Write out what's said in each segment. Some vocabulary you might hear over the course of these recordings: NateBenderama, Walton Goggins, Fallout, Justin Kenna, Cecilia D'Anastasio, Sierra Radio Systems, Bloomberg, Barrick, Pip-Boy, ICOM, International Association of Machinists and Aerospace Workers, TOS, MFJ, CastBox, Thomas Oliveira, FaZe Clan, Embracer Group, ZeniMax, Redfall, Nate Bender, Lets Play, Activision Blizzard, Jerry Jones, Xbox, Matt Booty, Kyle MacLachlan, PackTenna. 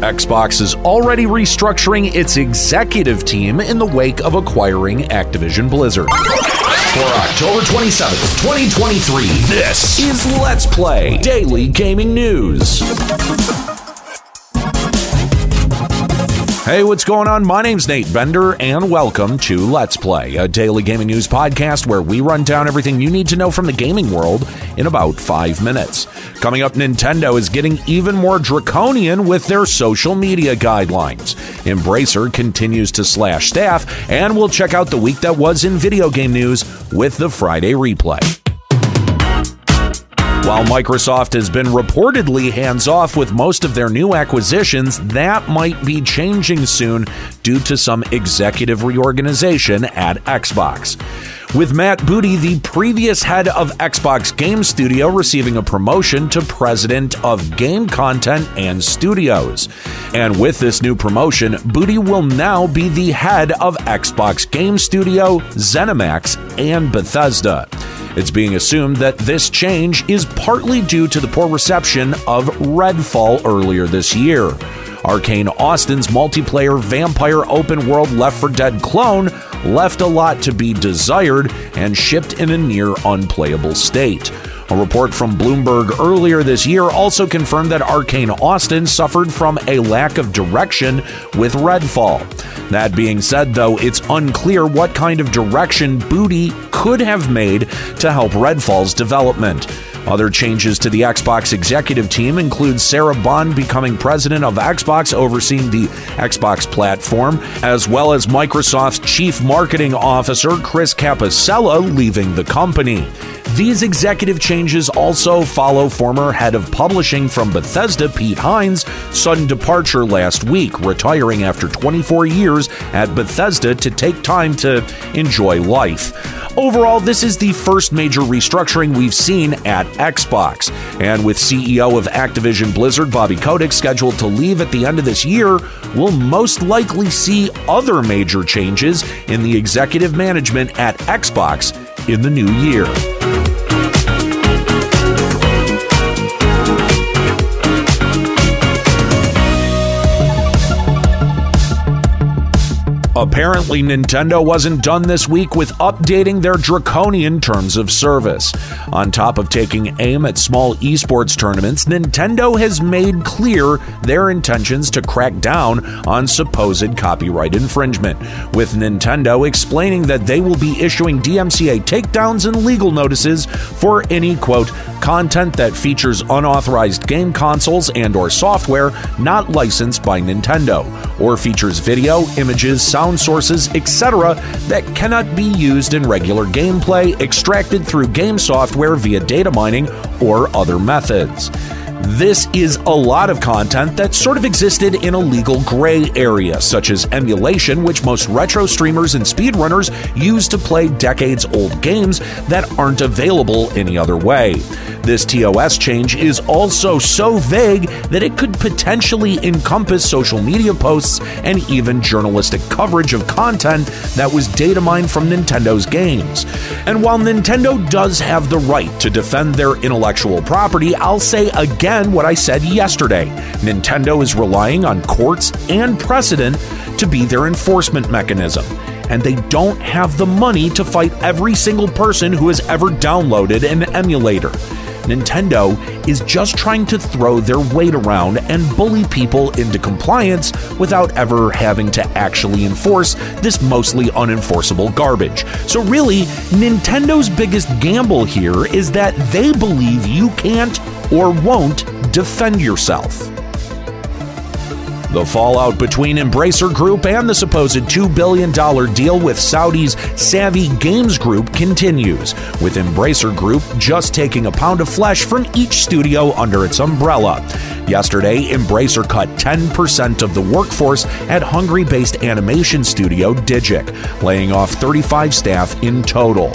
Xbox is already restructuring its executive team in the wake of acquiring Activision Blizzard. For October 27th, 2023, this is Let's Play Daily Gaming News. Hey, what's going on? My name's Nate Bender, and welcome to Let's Play, a daily gaming news podcast where we run down everything you need to know from the gaming world in about 5 minutes. Coming up, Nintendo is getting even more draconian with their social media guidelines. Embracer continues to slash staff, and we'll check out the week that was in video game news with the Friday replay. While Microsoft has been reportedly hands-off with most of their new acquisitions, that might be changing soon due to some executive reorganization at Xbox. With Matt Booty, the previous head of Xbox Game Studio, receiving a promotion to president of game content and studios. And with this new promotion, Booty will now be the head of Xbox Game Studio, ZeniMax, and Bethesda. It's being assumed that this change is partly due to the poor reception of Redfall earlier this year. Arkane Austin's multiplayer vampire open-world Left 4 Dead clone left a lot to be desired and shipped in a near unplayable state. A report from Bloomberg earlier this year also confirmed that Arkane Austin suffered from a lack of direction with Redfall. That being said, though, it's unclear what kind of direction Booty could have made to help Redfall's development. Other changes to the Xbox executive team include Sarah Bond becoming president of Xbox, overseeing the Xbox platform, as well as Microsoft's chief marketing officer, Chris Capicello, leaving the company. These executive changes also follow former head of publishing from Bethesda, Pete Hines' sudden departure last week, retiring after 24 years at Bethesda to take time to enjoy life. Overall, this is the first major restructuring we've seen at Xbox. And with CEO of Activision Blizzard, Bobby Kotick, scheduled to leave at the end of this year, we'll most likely see other major changes in the executive management at Xbox in the new year. Apparently, Nintendo wasn't done this week with updating their draconian terms of service. On top of taking aim at small esports tournaments, Nintendo has made clear their intentions to crack down on supposed copyright infringement, with Nintendo explaining that they will be issuing DMCA takedowns and legal notices for any, quote, content that features unauthorized game consoles and/or software not licensed by Nintendo, or features video, images, sound sources, etc. that cannot be used in regular gameplay, extracted through game software via data mining or other methods. This is a lot of content that sort of existed in a legal gray area, such as emulation, which most retro streamers and speedrunners use to play decades-old games that aren't available any other way. This TOS change is also so vague that it could potentially encompass social media posts and even journalistic coverage of content that was data mined from Nintendo's games. And while Nintendo does have the right to defend their intellectual property, I'll say again what I said yesterday. Nintendo is relying on courts and precedent to be their enforcement mechanism, and they don't have the money to fight every single person who has ever downloaded an emulator. Nintendo is just trying to throw their weight around and bully people into compliance without ever having to actually enforce this mostly unenforceable garbage. So really, Nintendo's biggest gamble here is that they believe you can't or won't defend yourself. The fallout between Embracer Group and the supposed $2 billion deal with Saudi's Savvy Games Group continues, with Embracer Group just taking a pound of flesh from each studio under its umbrella. Yesterday, Embracer cut 10% of the workforce at Hungary-based animation studio Digic, laying off 35 staff in total.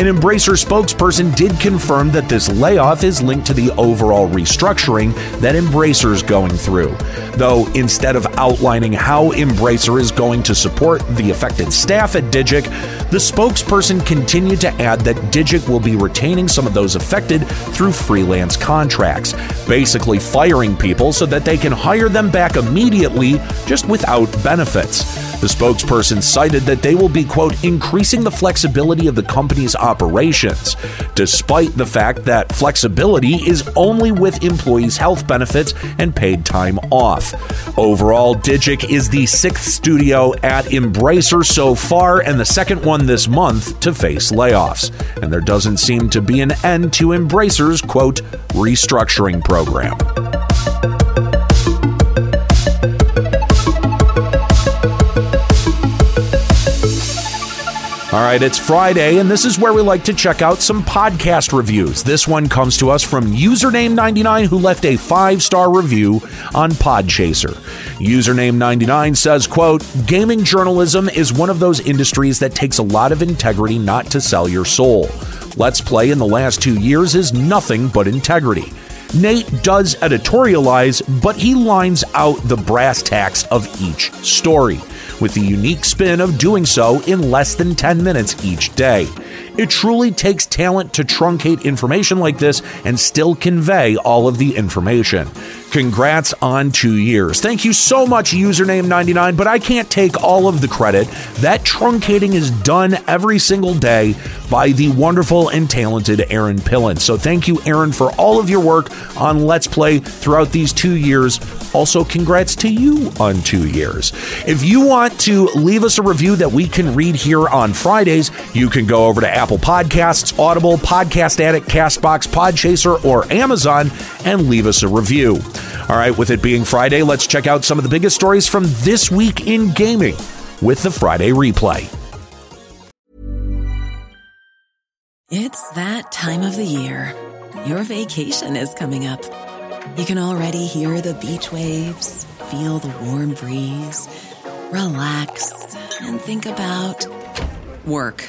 An Embracer spokesperson did confirm that this layoff is linked to the overall restructuring that Embracer's going through, though instead of outlining how Embracer is going to support the affected staff at Digic, the spokesperson continued to add that Digic will be retaining some of those affected through freelance contracts, basically firing people so that they can hire them back immediately, just without benefits. The spokesperson cited that they will be, quote, increasing the flexibility of the company's operations, despite the fact that flexibility is only with employees' health benefits and paid time off. Overall, Digic is the 6th studio at Embracer so far and the 2nd one this month to face layoffs. And there doesn't seem to be an end to Embracer's, quote, restructuring program. All right, it's Friday, and this is where we like to check out some podcast reviews. This one comes to us from Username99, who left a 5-star review on Podchaser. Username99 says, quote, gaming journalism is one of those industries that takes a lot of integrity not to sell your soul. Let's Play in the last 2 years is nothing but integrity. Nate does editorialize, but he lines out the brass tacks of each story, with the unique spin of doing so in less than 10 minutes each day. It truly takes talent to truncate information like this and still convey all of the information. Congrats on 2 years. Thank you so much, Username99, but I can't take all of the credit. That truncating is done every single day by the wonderful and talented Aaron Pillen. So thank you, Aaron, for all of your work on Let's Play throughout these 2 years. Also, congrats to you on 2 years. If you want to leave us a review that we can read here on Fridays, you can go over to Apple Podcasts, Audible, Podcast Addict, Castbox, Podchaser, or Amazon and leave us a review. All right, with it being Friday, let's check out some of the biggest stories from this week in gaming with the Friday Replay. It's that time of the year. Your vacation is coming up. You can already hear the beach waves, feel the warm breeze, relax, and think about work.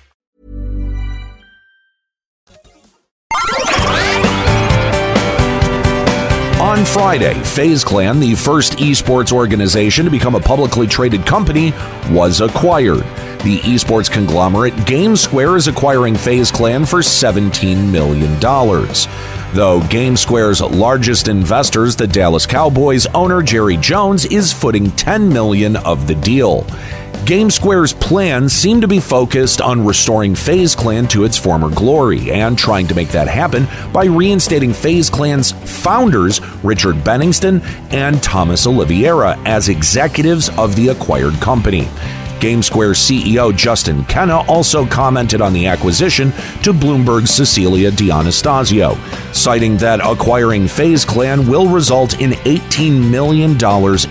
On Friday, FaZe Clan, the first esports organization to become a publicly traded company, was acquired. The esports conglomerate GameSquare is acquiring FaZe Clan for $17 million. Though GameSquare's largest investors, the Dallas Cowboys owner Jerry Jones, is footing $10 million of the deal. GameSquare's plans seem to be focused on restoring FaZe Clan to its former glory and trying to make that happen by reinstating FaZe Clan's founders, Richard Benningston and Thomas Oliveira, as executives of the acquired company. GameSquare CEO Justin Kenna also commented on the acquisition to Bloomberg's Cecilia D'Anastasio, citing that acquiring FaZe Clan will result in $18 million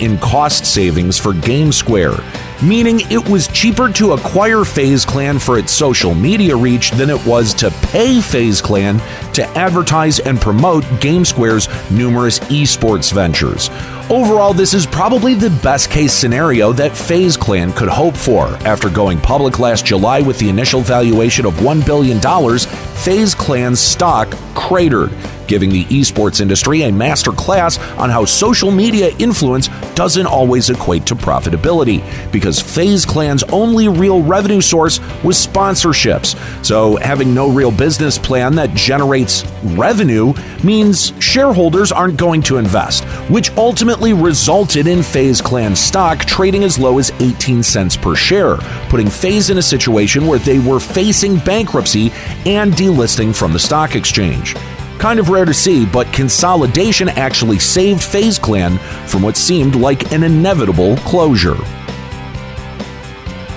in cost savings for GameSquare, meaning it was cheaper to acquire FaZe Clan for its social media reach than it was to pay FaZe Clan to advertise and promote GameSquare's numerous esports ventures. Overall, this is probably the best-case scenario that FaZe Clan could hope for. After going public last July with the initial valuation of $1 billion, FaZe Clan's stock cratered, giving the esports industry a master class on how social media influence doesn't always equate to profitability, because FaZe Clan's only real revenue source was sponsorships. So having no real business plan that generates revenue means shareholders aren't going to invest, which ultimately resulted in FaZe Clan stock trading as low as 18 cents per share, putting FaZe in a situation where they were facing bankruptcy and delisting from the stock exchange. Kind of rare to see, but consolidation actually saved FaZe Clan from what seemed like an inevitable closure.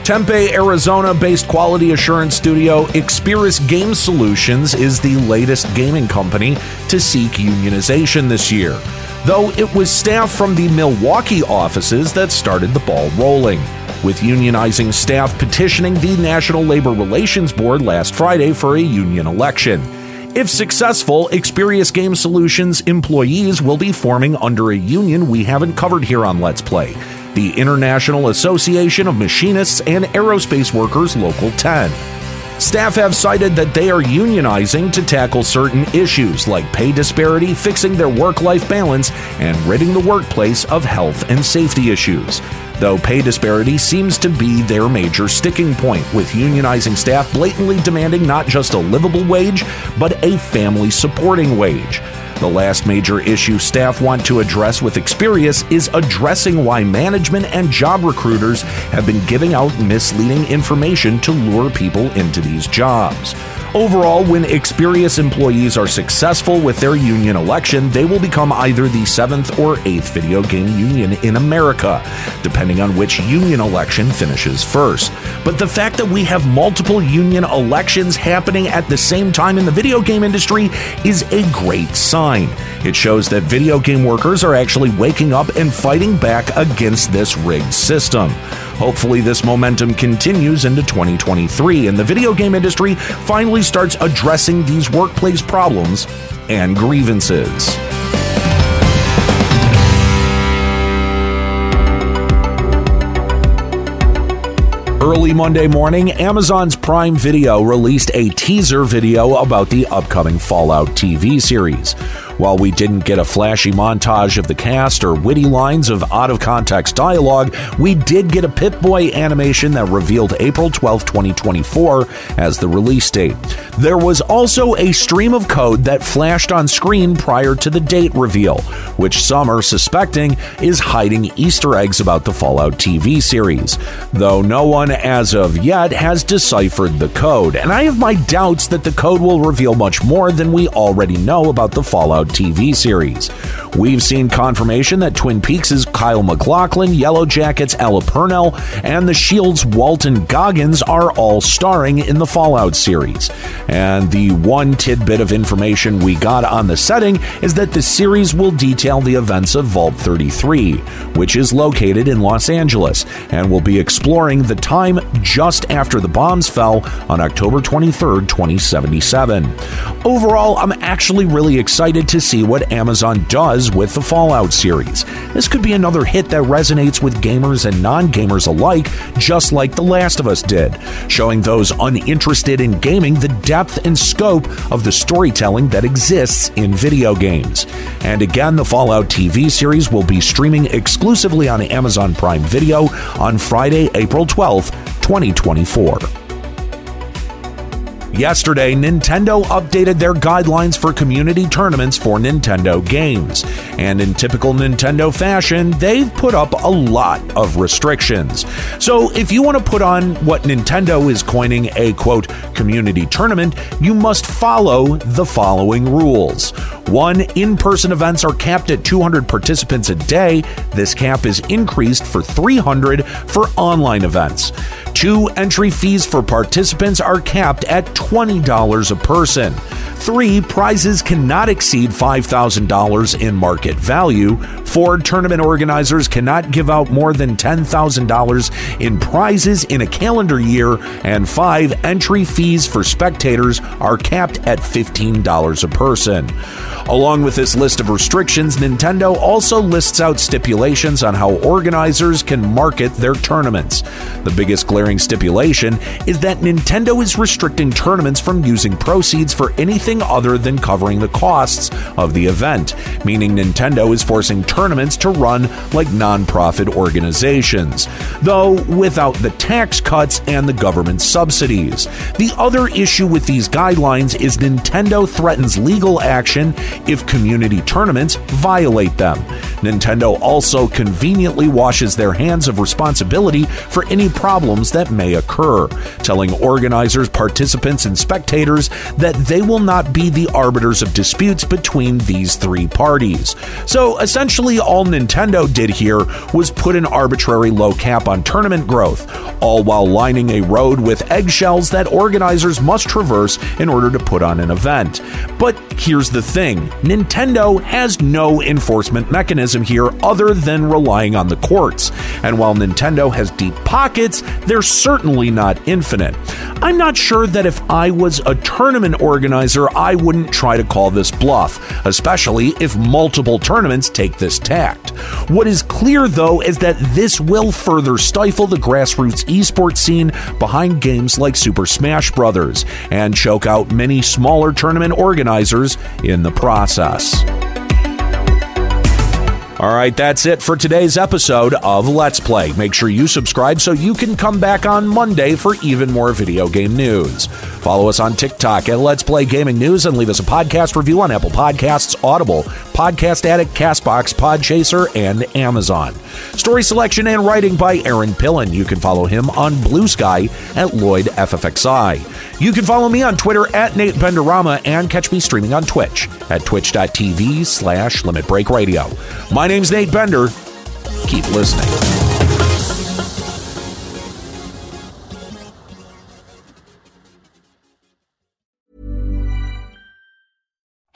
Tempe, Arizona-based quality assurance studio Experis Game Solutions is the latest gaming company to seek unionization this year, though it was staff from the Milwaukee offices that started the ball rolling, with unionizing staff petitioning the National Labor Relations Board last Friday for a union election. If successful, Experis Game Solutions employees will be forming under a union we haven't covered here on Let's Play, the International Association of Machinists and Aerospace Workers Local 10. Staff have cited that they are unionizing to tackle certain issues like pay disparity, fixing their work-life balance, and ridding the workplace of health and safety issues, though pay disparity seems to be their major sticking point, with unionizing staff blatantly demanding not just a livable wage, but a family-supporting wage. The last major issue staff want to address with Experis is addressing why management and job recruiters have been giving out misleading information to lure people into these jobs. Overall, when Experis employees are successful with their union election, they will become either the 7th or 8th video game union in America, depending on which union election finishes first. But the fact that we have multiple union elections happening at the same time in the video game industry is a great sign. It shows that video game workers are actually waking up and fighting back against this rigged system. Hopefully, this momentum continues into 2023 and the video game industry finally starts addressing these workplace problems and grievances. Early Monday morning, Amazon's Prime Video released a teaser video about the upcoming Fallout TV series. While we didn't get a flashy montage of the cast or witty lines of out-of-context dialogue, we did get a Pip-Boy animation that revealed April 12, 2024 as the release date. There was also a stream of code that flashed on screen prior to the date reveal, which some are suspecting is hiding Easter eggs about the Fallout TV series, though no one as of yet has deciphered the code, and I have my doubts that the code will reveal much more than we already know about the Fallout TV series. We've seen confirmation that Twin Peaks' Kyle MacLachlan, Yellowjackets' Ella Purnell, and The Shield's Walton Goggins are all starring in the Fallout series. And the one tidbit of information we got on the setting is that the series will detail the events of Vault 33, which is located in Los Angeles, and will be exploring the time just after the bombs fell on October 23, 2077. Overall, I'm actually really excited to see what Amazon does with the Fallout series. This could be another hit that resonates with gamers and non-gamers alike, just like The Last of Us did, showing those uninterested in gaming the depth and scope of the storytelling that exists in video games. And again, the Fallout TV series will be streaming exclusively on Amazon Prime Video on Friday, April 12, 2024. Yesterday, Nintendo updated their guidelines for community tournaments for Nintendo games, and in typical Nintendo fashion, they've put up a lot of restrictions. So if you want to put on what Nintendo is coining a, quote, community tournament, you must follow the following rules. 1. In-person events are capped at 200 participants a day. This cap is increased for 300 for online events. 2. Entry fees for participants are capped at $20 a person. 3. Prizes cannot exceed $5,000 in market value. 4. Tournament organizers cannot give out more than $10,000 in prizes in a calendar year. And 5. Entry fees for spectators are capped at $15 a person. Along with this list of restrictions, Nintendo also lists out stipulations on how organizers can market their tournaments. The biggest glaring stipulation is that Nintendo is restricting tournaments from using proceeds for anything other than covering the costs of the event, meaning Nintendo is forcing tournaments to run like nonprofit organizations, though without the tax cuts and the government subsidies. The other issue with these guidelines is Nintendo threatens legal action if community tournaments violate them. Nintendo also conveniently washes their hands of responsibility for any problems that may occur, telling organizers, participants, and spectators that they will not be the arbiters of disputes between these three parties. So essentially all Nintendo did here was put an arbitrary low cap on tournament growth, all while lining a road with eggshells that organizers must traverse in order to put on an event. But here's the thing, Nintendo has no enforcement mechanism here other than relying on the courts, and while Nintendo has deep pockets, they're certainly not infinite. I'm not sure that if I was a tournament organizer, I wouldn't try to call this bluff, especially if multiple tournaments take this tact. What is clear, though, is that this will further stifle the grassroots esports scene behind games like Super Smash Bros. And choke out many smaller tournament organizers in the process. All right, that's it for today's episode of Let's Play. Make sure you subscribe so you can come back on Monday for even more video game news. Follow us on TikTok at Let's Play Gaming News and leave us a podcast review on Apple Podcasts, Audible, Podcast Addict, CastBox, Podchaser, and Amazon. Story selection and writing by Aaron Pillen. You can follow him on Blue Sky at Lloyd FFXI. You can follow me on Twitter at Nate Benderama and catch me streaming on Twitch at twitch.tv/Limit Break Radio. My name's Nate Bender. Keep listening.